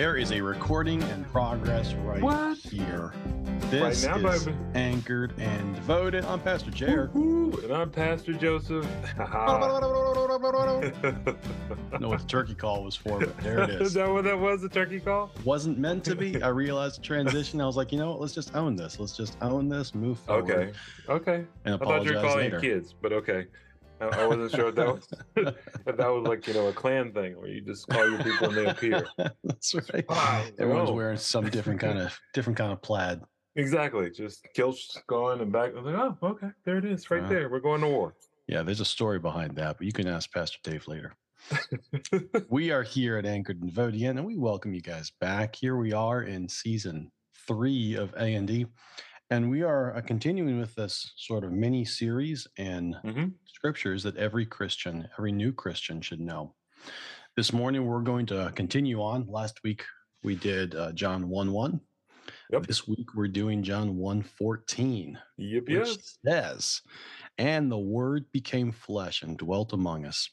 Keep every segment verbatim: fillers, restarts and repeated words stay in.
There is a recording in progress right what? here. This right now, is baby. Anchored and Devoted. I'm Pastor Jer. And I'm Pastor Joseph. I don't know what the turkey call was for, but there it is. Is that what that was, the turkey call? Wasn't meant to be. I realized transition. I was like, you know what? Let's just own this. Let's just own this, move forward. Okay. Okay. And apologize I thought you were calling later. kids, but okay. I wasn't sure if that was, if that was like, you know, a clan thing where you just call your people and they appear. That's right. Wow. Everyone's Whoa. wearing some different kind of different kind of plaid. Exactly. Just kilts going and back. I was like, oh, okay. There it is right uh, there. We're going to war. Yeah, there's a story behind that, but you can ask Pastor Dave later. We are here at Anchored and Devoted, and we welcome you guys back. Here we are in season three of A and D. And we are continuing with this sort of mini series in mm-hmm. scriptures that every Christian, every new Christian should know. This morning, we're going to continue on. Last week, we did uh, John one one. Yep. This week, we're doing John one fourteen, yep, which yes. says, "And the Word became flesh and dwelt among us,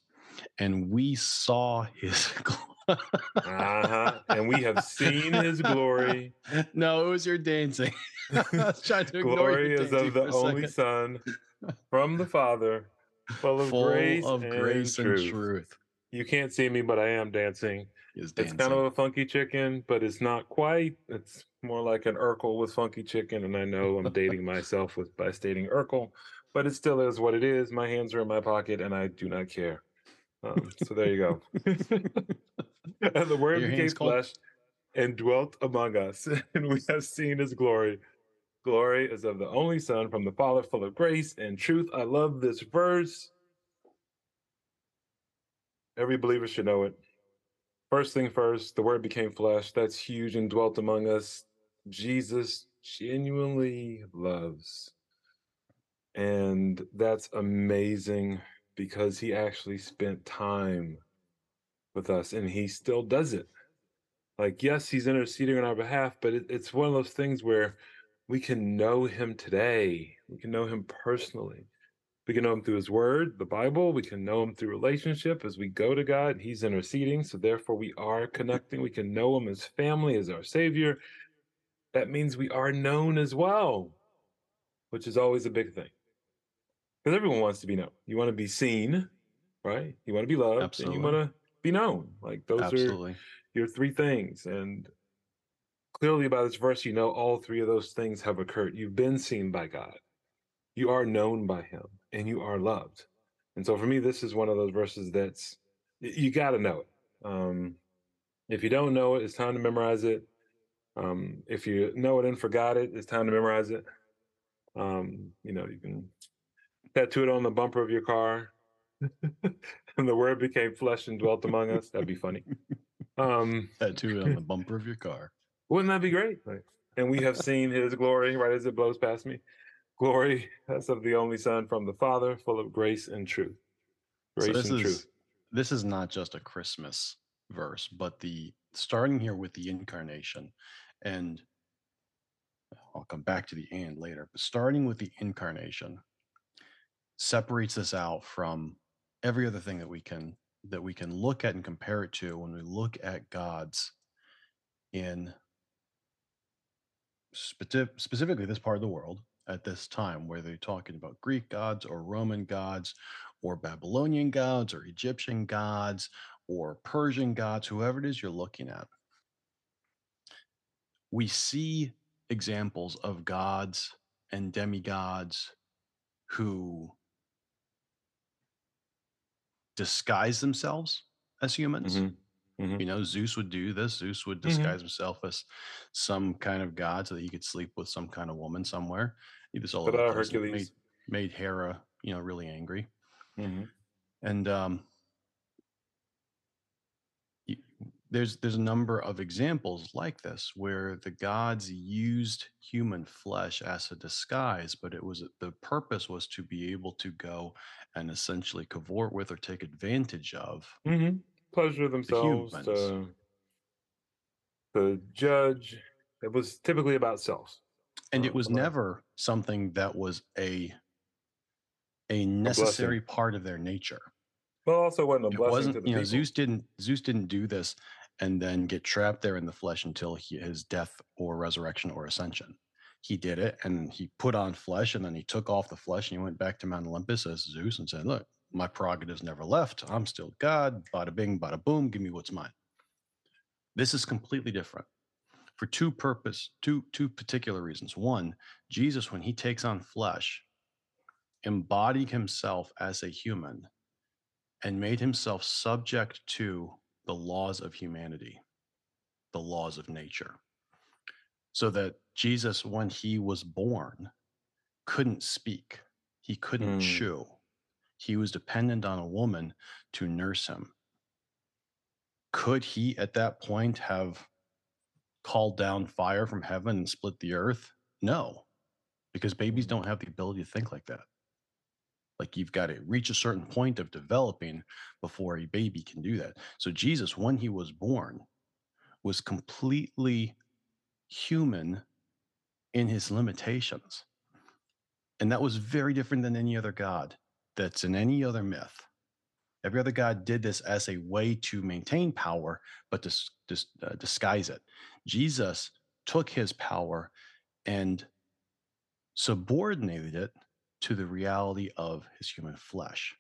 and we saw His glory." uh-huh. And we have seen his glory. No, it was your dancing. I was trying to ignore glory is of the only Son from the Father, full of full grace, of and, grace and, truth. and truth. You can't see me, but I am dancing. It's dancing. Kind of a funky chicken, but it's not quite. It's more like an Urkel with funky chicken. And I know I'm dating myself with by stating Urkel, but it still is what it is. My hands are in my pocket and I do not care. Um, so there you go. And the Word became flesh and dwelt among us, and we have seen his glory. Glory is of the only Son from the Father, full of grace and truth. I love this verse. Every believer should know it. First thing first, the Word became flesh. That's huge, and dwelt among us. Jesus genuinely loves. And that's amazing, because he actually spent time with us, and he still does it. Like, yes, he's interceding on our behalf, but it, it's one of those things where we can know him today. We can know him personally. We can know him through his word, the Bible. We can know him through relationship as we go to God, and he's interceding. So therefore we are connecting. We can know him as family, as our Savior. That means we are known as well, which is always a big thing. Because everyone wants to be known. You want to be seen, right? You want to be loved, Absolutely. and you want to be known. Like those Absolutely. are your three things. And clearly by this verse, you know all three of those things have occurred. You've been seen by God. You are known by him, and you are loved. And so for me, this is one of those verses that's, you got to know it. Um, if you don't know it, it's time to memorize it. Um, if you know it and forgot it, it's time to memorize it. Um, you know, you can tattoo it on the bumper of your car. And the Word became flesh and dwelt among us. That'd be funny. Um, tattoo it on the bumper of your car. Wouldn't that be great? Like, and we have seen his glory, right as it blows past me. Glory, that's of the only Son from the Father, full of grace and truth. Grace so this and is, truth. This is not just a Christmas verse, but the starting here with the incarnation, and I'll come back to the and later, but starting with the incarnation separates us out from every other thing that we can that we can look at and compare it to when we look at God's in spe- specifically this part of the world at this time, whether you're talking about Greek gods or Roman gods or Babylonian gods or Egyptian gods or Persian gods, whoever it is you're looking at. We see examples of gods and demigods who disguise themselves as humans. Mm-hmm. Mm-hmm. You know, Zeus would do this. Zeus would disguise mm-hmm. himself as some kind of god so that he could sleep with some kind of woman somewhere. He was all but, uh, Hercules made, made Hera, you know, really angry. Mm-hmm. And um, you, there's there's a number of examples like this where the gods used human flesh as a disguise, but it was the purpose was to be able to go and essentially cavort with or take advantage of mm-hmm. pleasure themselves, the to, to judge. It was typically about self, and uh, it was never something that was a a necessary a part of their nature. Well, also wasn't a blessing it wasn't, to the you people. know, Zeus didn't Zeus didn't do this and then get trapped there in the flesh until he, his death or resurrection or ascension. He did it, and he put on flesh, and then he took off the flesh, and he went back to Mount Olympus as Zeus and said, look, my prerogatives never left. I'm still God. Bada bing, bada boom. Give me what's mine. This is completely different for two purpose, two, two particular reasons. One, Jesus, when he takes on flesh, embodied himself as a human and made himself subject to the laws of humanity, the laws of nature, so that Jesus, when he was born, couldn't speak. He couldn't mm. chew. He was dependent on a woman to nurse him. Could he at that point have called down fire from heaven and split the earth? No, because babies don't have the ability to think like that. Like, you've got to reach a certain point of developing before a baby can do that. So Jesus, when he was born, was completely human in his limitations. And that was very different than any other God that's in any other myth. Every other God did this as a way to maintain power, but to dis- dis- uh, disguise it. Jesus took his power and subordinated it to the reality of his human flesh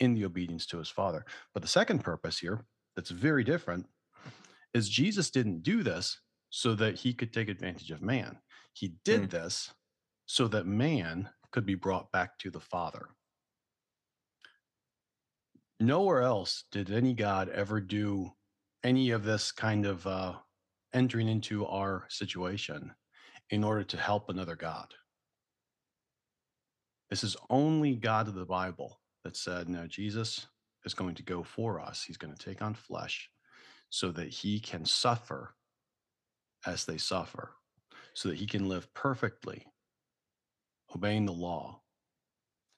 in the obedience to his Father. But the second purpose here that's very different is Jesus didn't do this so that he could take advantage of man. He did mm. this so that man could be brought back to the Father. Nowhere else did any God ever do any of this kind of uh, entering into our situation in order to help another God. This is only God of the Bible that said, no, Jesus is going to go for us. He's going to take on flesh so that he can suffer as they suffer, so that he can live perfectly, obeying the law,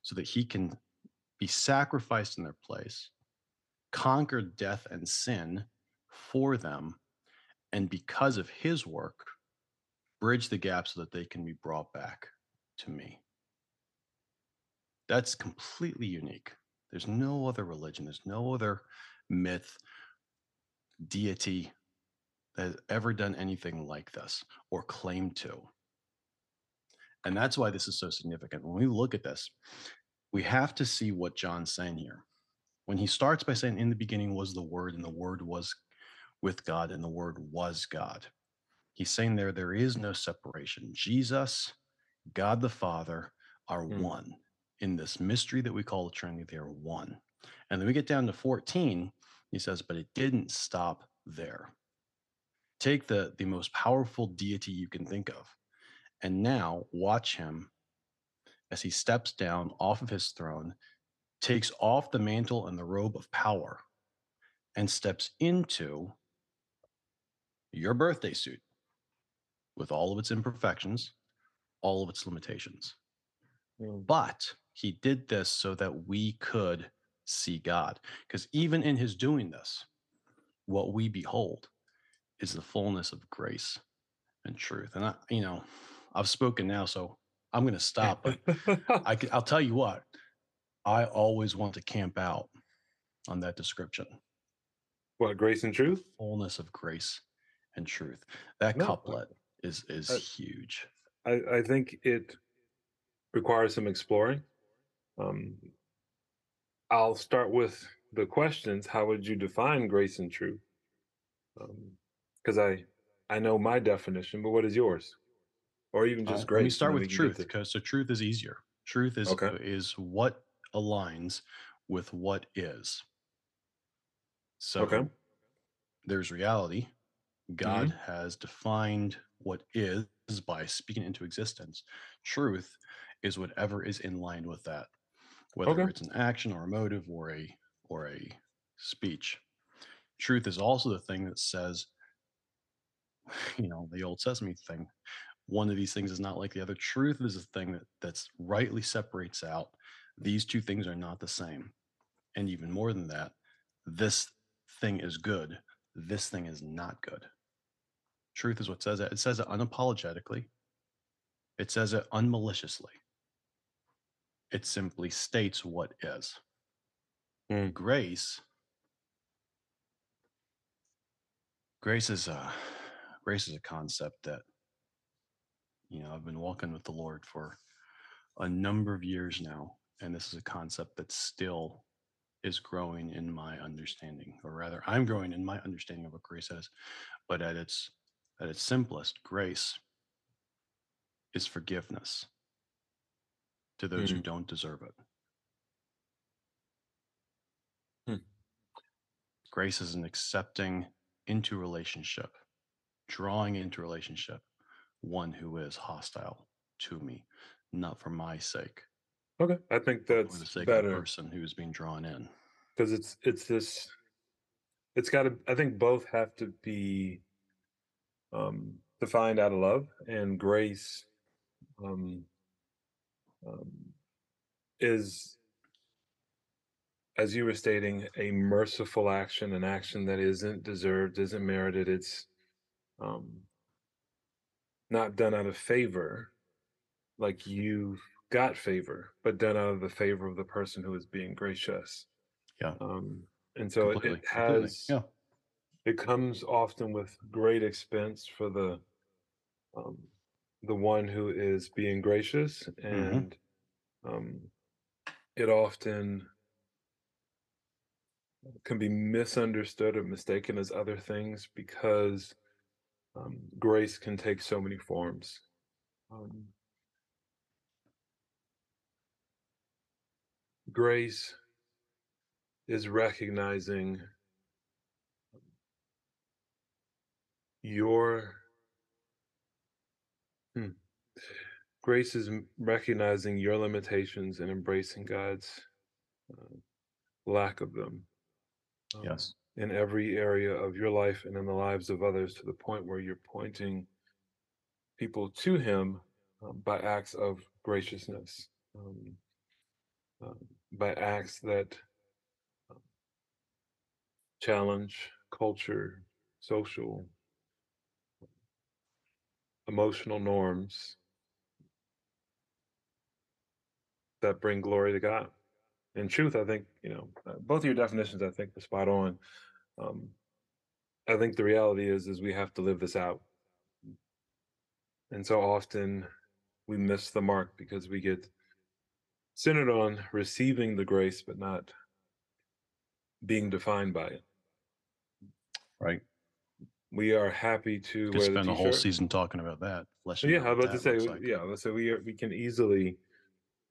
so that he can be sacrificed in their place, conquer death and sin for them, and because of his work, bridge the gap so that they can be brought back to me. That's completely unique. There's no other religion, there's no other myth, deity that has ever done anything like this or claimed to. And that's why this is so significant. When we look at this, we have to see what John's saying here. When he starts by saying, in the beginning was the Word, and the Word was with God, and the Word was God. He's saying there, there is no separation. Jesus, God the Father are mm. one. In this mystery that we call the Trinity, they are one. And then we get down to fourteen. He says, but it didn't stop there. Take the, the most powerful deity you can think of, and now watch him as he steps down off of his throne, takes off the mantle and the robe of power, and steps into your birthday suit with all of its imperfections, all of its limitations. Mm. But he did this so that we could see God. Because even in his doing this, what we behold is the fullness of grace and truth. And, I, you know, I've spoken now, so I'm going to stop. But I, I'll tell you what, I always want to camp out on that description. What, grace and truth? Fullness of grace and truth. That no, couplet is is I, huge. I, I think it requires some exploring. Um, I'll start with the questions. How would you define grace and truth? Because um, I, I know my definition, but what is yours? Or even just uh, grace? Let me start with truth, because so truth is easier. Truth is okay. is what aligns with what is. So okay. there's reality. God mm-hmm. has defined what is by speaking into existence. Truth is whatever is in line with that, whether okay. it's an action or a motive or a or a speech. Truth is also the thing that says, you know, the old sesame thing, one of these things is not like the other. Truth is a thing that that's rightly separates out these two things are not the same. And even more than that, this thing is good, this thing is not good. Truth is what says it. It says it unapologetically. It says it unmaliciously. It simply states what is. Mm. Grace Grace is a grace is a concept that, you know, I've been walking with the Lord for a number of years now, and this is a concept that still is growing in my understanding, or rather, I'm growing in my understanding of what grace is. But at its at its simplest, grace is forgiveness to those mm. who don't deserve it. Hmm. Grace is an accepting into relationship, drawing into relationship one who is hostile to me, not for my sake. Okay, I think that's for the sake better. Of the person who is being drawn in, because it's it's this. It's got to. I think both have to be um, defined out of love, and grace um, um, is, as you were stating, a merciful action, an action that isn't deserved, isn't merited. It's um, not done out of favor, like you got favor, but done out of the favor of the person who is being gracious. Yeah. Um, and so it, it has, yeah. it comes often with great expense for the um, the one who is being gracious, and mm-hmm. um, it often can be misunderstood or mistaken as other things, because um, grace can take so many forms. Um, grace is recognizing your hmm, grace is recognizing your limitations and embracing God's uh, lack of them. Um, yes, in every area of your life and in the lives of others, to the point where you're pointing people to Him um, by acts of graciousness, um, uh, by acts that um, challenge culture, social, emotional norms that bring glory to God. In truth, I think, you know, both of your definitions, I think, are spot on. Um, I think the reality is, is we have to live this out. And so often we miss the mark because we get centered on receiving the grace, but not being defined by it. Right. We are happy to wear the t-shirt. Could spend a whole season talking about that. Yeah, I was about to say, yeah, so we, are, we can easily...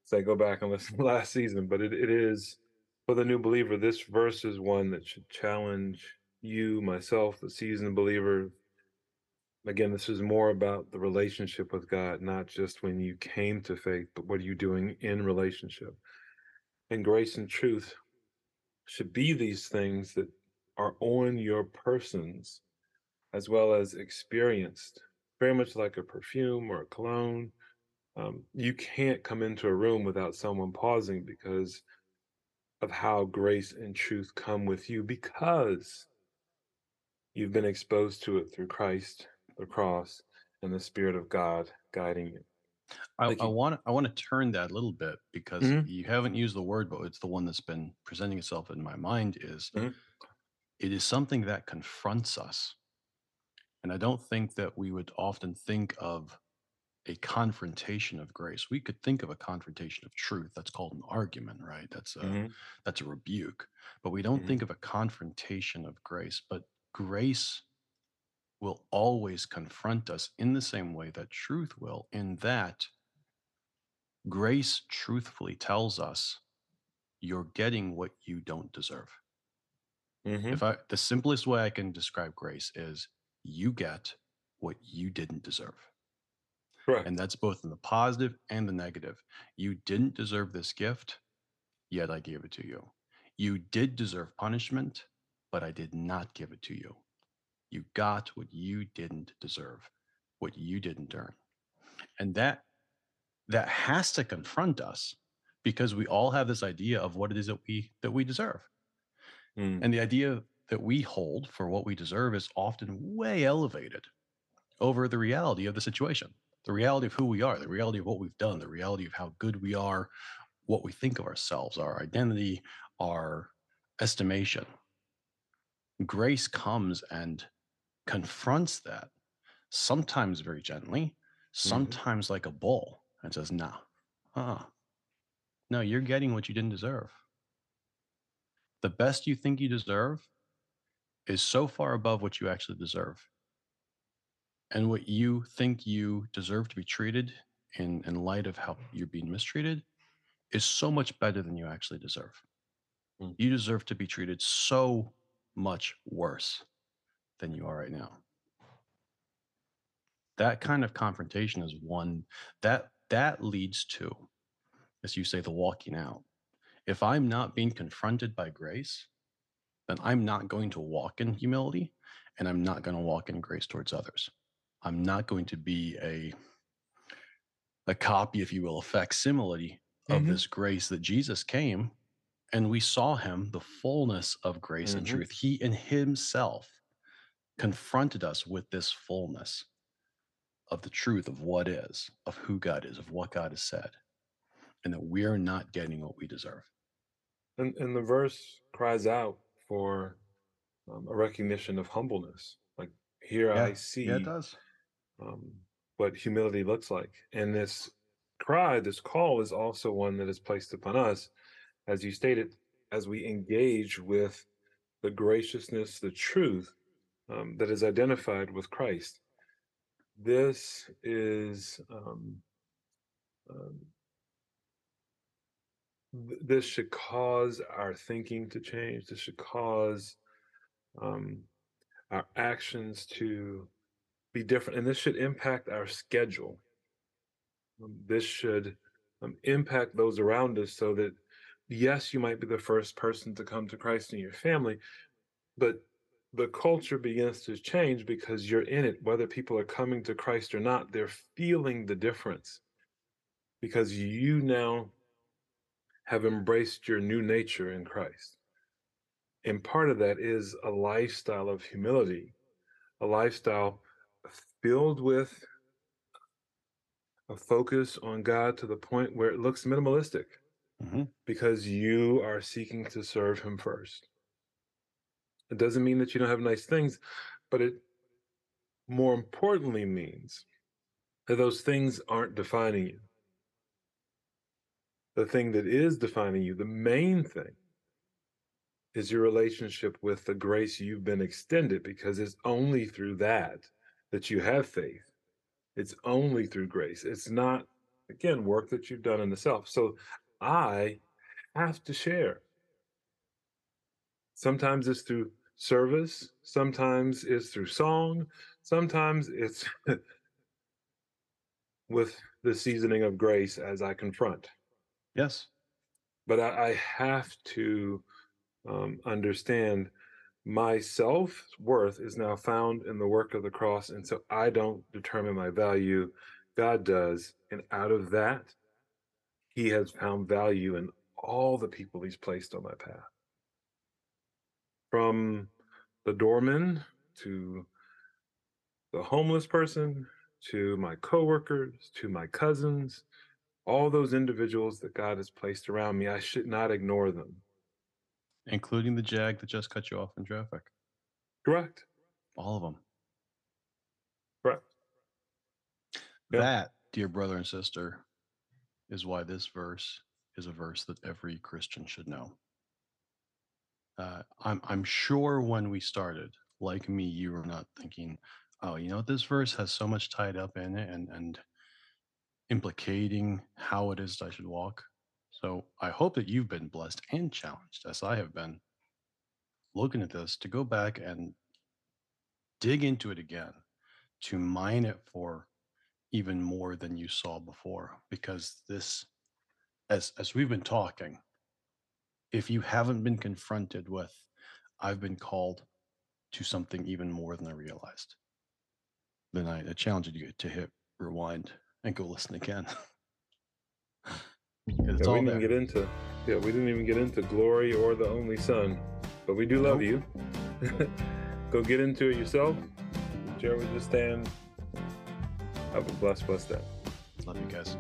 Say, go back and listen to last season, but it, it is, for the new believer, this verse is one that should challenge you, myself, the seasoned believer. Again, this is more about the relationship with God, not just when you came to faith, but what are you doing in relationship? And grace and truth should be these things that are on your persons, as well as experienced, very much like a perfume or a cologne. Um, you can't come into a room without someone pausing because of how grace and truth come with you, because you've been exposed to it through Christ, the cross, and the Spirit of God guiding you. I, like you, I want I want to turn that a little bit, because mm-hmm. you haven't used the word, but it's the one that's been presenting itself in my mind, is mm-hmm. it is something that confronts us. And I don't think that we would often think of a confrontation of grace. We could think of a confrontation of truth. That's called an argument, right? That's a mm-hmm. that's a rebuke. But we don't mm-hmm. think of a confrontation of grace. But grace will always confront us in the same way that truth will, in that grace truthfully tells us you're getting what you don't deserve. Mm-hmm. If I the simplest way I can describe grace is you get what you didn't deserve. Correct. And that's both in the positive and the negative. You didn't deserve this gift, yet I gave it to you. You did deserve punishment, but I did not give it to you. You got what you didn't deserve, what you didn't earn. And that that has to confront us, because we all have this idea of what it is that we that we deserve. Mm. And the idea that we hold for what we deserve is often way elevated over the reality of the situation. The reality of who we are, the reality of what we've done, the reality of how good we are, what we think of ourselves, our identity, our estimation. Grace comes and confronts that, sometimes very gently, sometimes mm-hmm. like a bull, and says, no, nah, uh-uh. no, you're getting what you didn't deserve. The best you think you deserve is so far above what you actually deserve. And what you think you deserve to be treated in, in light of how you're being mistreated is so much better than you actually deserve. Mm. You deserve to be treated so much worse than you are right now. That kind of confrontation is one that that leads to, as you say, the walking out. If I'm not being confronted by grace, then I'm not going to walk in humility, and I'm not going to walk in grace towards others. I'm not going to be a, a copy, if you will, a facsimile of mm-hmm. this grace that Jesus came, and we saw him, the fullness of grace mm-hmm. and truth. He in himself confronted us with this fullness of the truth of what is, of who God is, of what God has said, and that we are not getting what we deserve. And, and the verse cries out for um, a recognition of humbleness. Like, here yeah, I see. Yeah, it does. Um, what humility looks like. And this cry, this call, is also one that is placed upon us, as you stated, as we engage with the graciousness, the truth um, that is identified with Christ. This is um, um, this should cause our thinking to change. This should cause um, our actions to be different, and this should impact our schedule. Um, this should um, impact those around us, so that yes, you might be the first person to come to Christ in your family, but the culture begins to change because you're in it. Whether people are coming to Christ or not, they're feeling the difference because you now have embraced your new nature in Christ. And part of that is a lifestyle of humility, a lifestyle filled with a focus on God to the point where it looks minimalistic mm-hmm. because you are seeking to serve him first. It doesn't mean that you don't have nice things, but it more importantly means that those things aren't defining you. The thing that is defining you, the main thing, is your relationship with the grace you've been extended, because it's only through that that you have faith. It's only through grace. It's not, again, work that you've done in the self. So I have to share. Sometimes it's through service. Sometimes it's through song. Sometimes it's with the seasoning of grace as I confront. Yes. But I, I have to um, understand my self-worth is now found in the work of the cross. And so I don't determine my value. God does. And out of that, he has found value in all the people he's placed on my path. From the doorman to the homeless person, to my coworkers, to my cousins, all those individuals that God has placed around me, I should not ignore them. Including the jag that just cut you off in traffic. Correct. All of them. Correct. Yep. That, dear brother and sister, is why this verse is a verse that every Christian should know. Uh, I'm, I'm sure when we started, like me, you were not thinking, oh, you know, this verse has so much tied up in it and, and implicating how it is that I should walk. So I hope that you've been blessed and challenged, as I have been, looking at this, to go back and dig into it again, to mine it for even more than you saw before. Because this, as as we've been talking, if you haven't been confronted with, I've been called to something even more than I realized, then I, I challenge you to hit rewind and go listen again. It's yeah, all we didn't there. get into, yeah, we didn't even get into glory or the only son, but we do nope. love you. Go get into it yourself. Jer, would you stand? Have a blessed, blessed day. Love you guys.